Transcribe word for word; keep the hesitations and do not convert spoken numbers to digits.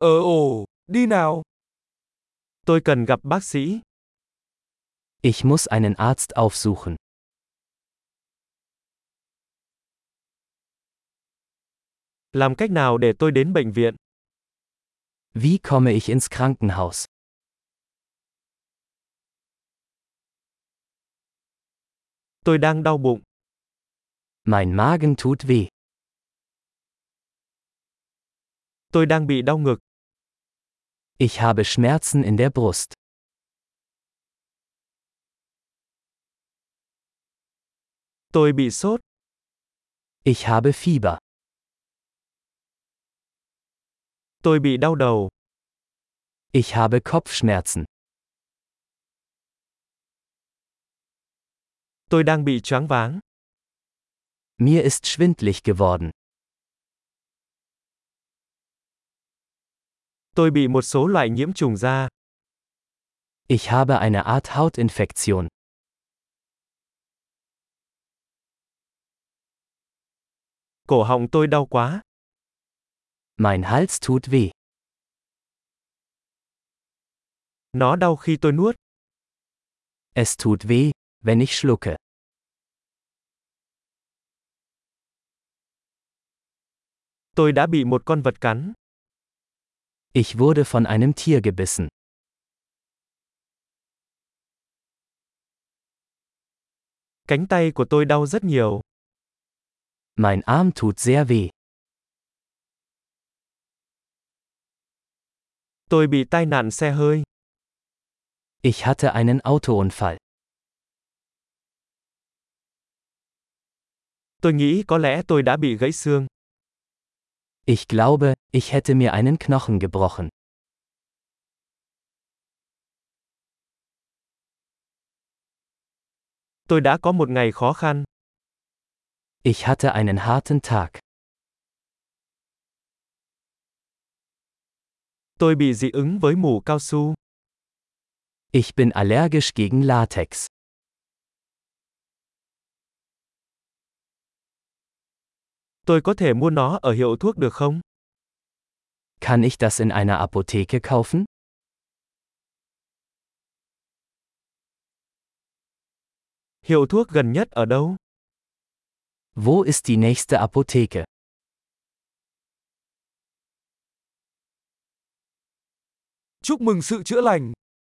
Ờ ồ, đi nào. Tôi cần gặp bác sĩ. Ich muss einen Arzt aufsuchen. Làm cách nào để tôi đến bệnh viện? Wie komme ich ins Krankenhaus? Tôi đang đau bụng. Mein Magen tut weh. Tôi đang bị đau ngực. Ich habe Schmerzen in der Brust. Tôi bị sốt. Ich habe Fieber. Tôi bị đau đầu. Ich habe Kopfschmerzen. Tôi đang bị choáng váng. Mir ist schwindlig geworden. Tôi bị một số loại nhiễm trùng da. Ich habe eine Art Hautinfektion. Cổ họng tôi đau quá. Mein Hals tut weh. Nó đau khi tôi nuốt. Es tut weh, wenn ich schlucke. Tôi đã bị một con vật cắn. Ich wurde von einem Tier gebissen. Cánh tay của tôi đau rất nhiều. Mein Arm tut sehr weh. Tôi bị tai nạn xe hơi. Ich hatte einen Autounfall. Tôi nghĩ có lẽ tôi đã bị gãy xương. Ich glaube, ich hätte mir einen Knochen gebrochen. Tôi đã có một ngày khó khăn. Ich hatte einen harten Tag. Tôi bị dị ứng với mủ cao su. Ich bin allergisch gegen Latex. Tôi có thể mua nó ở hiệu thuốc được không? Kann ich das in einer Apotheke kaufen? Hiệu thuốc gần nhất ở đâu? Wo ist die nächste Apotheke? Chúc mừng sự chữa lành.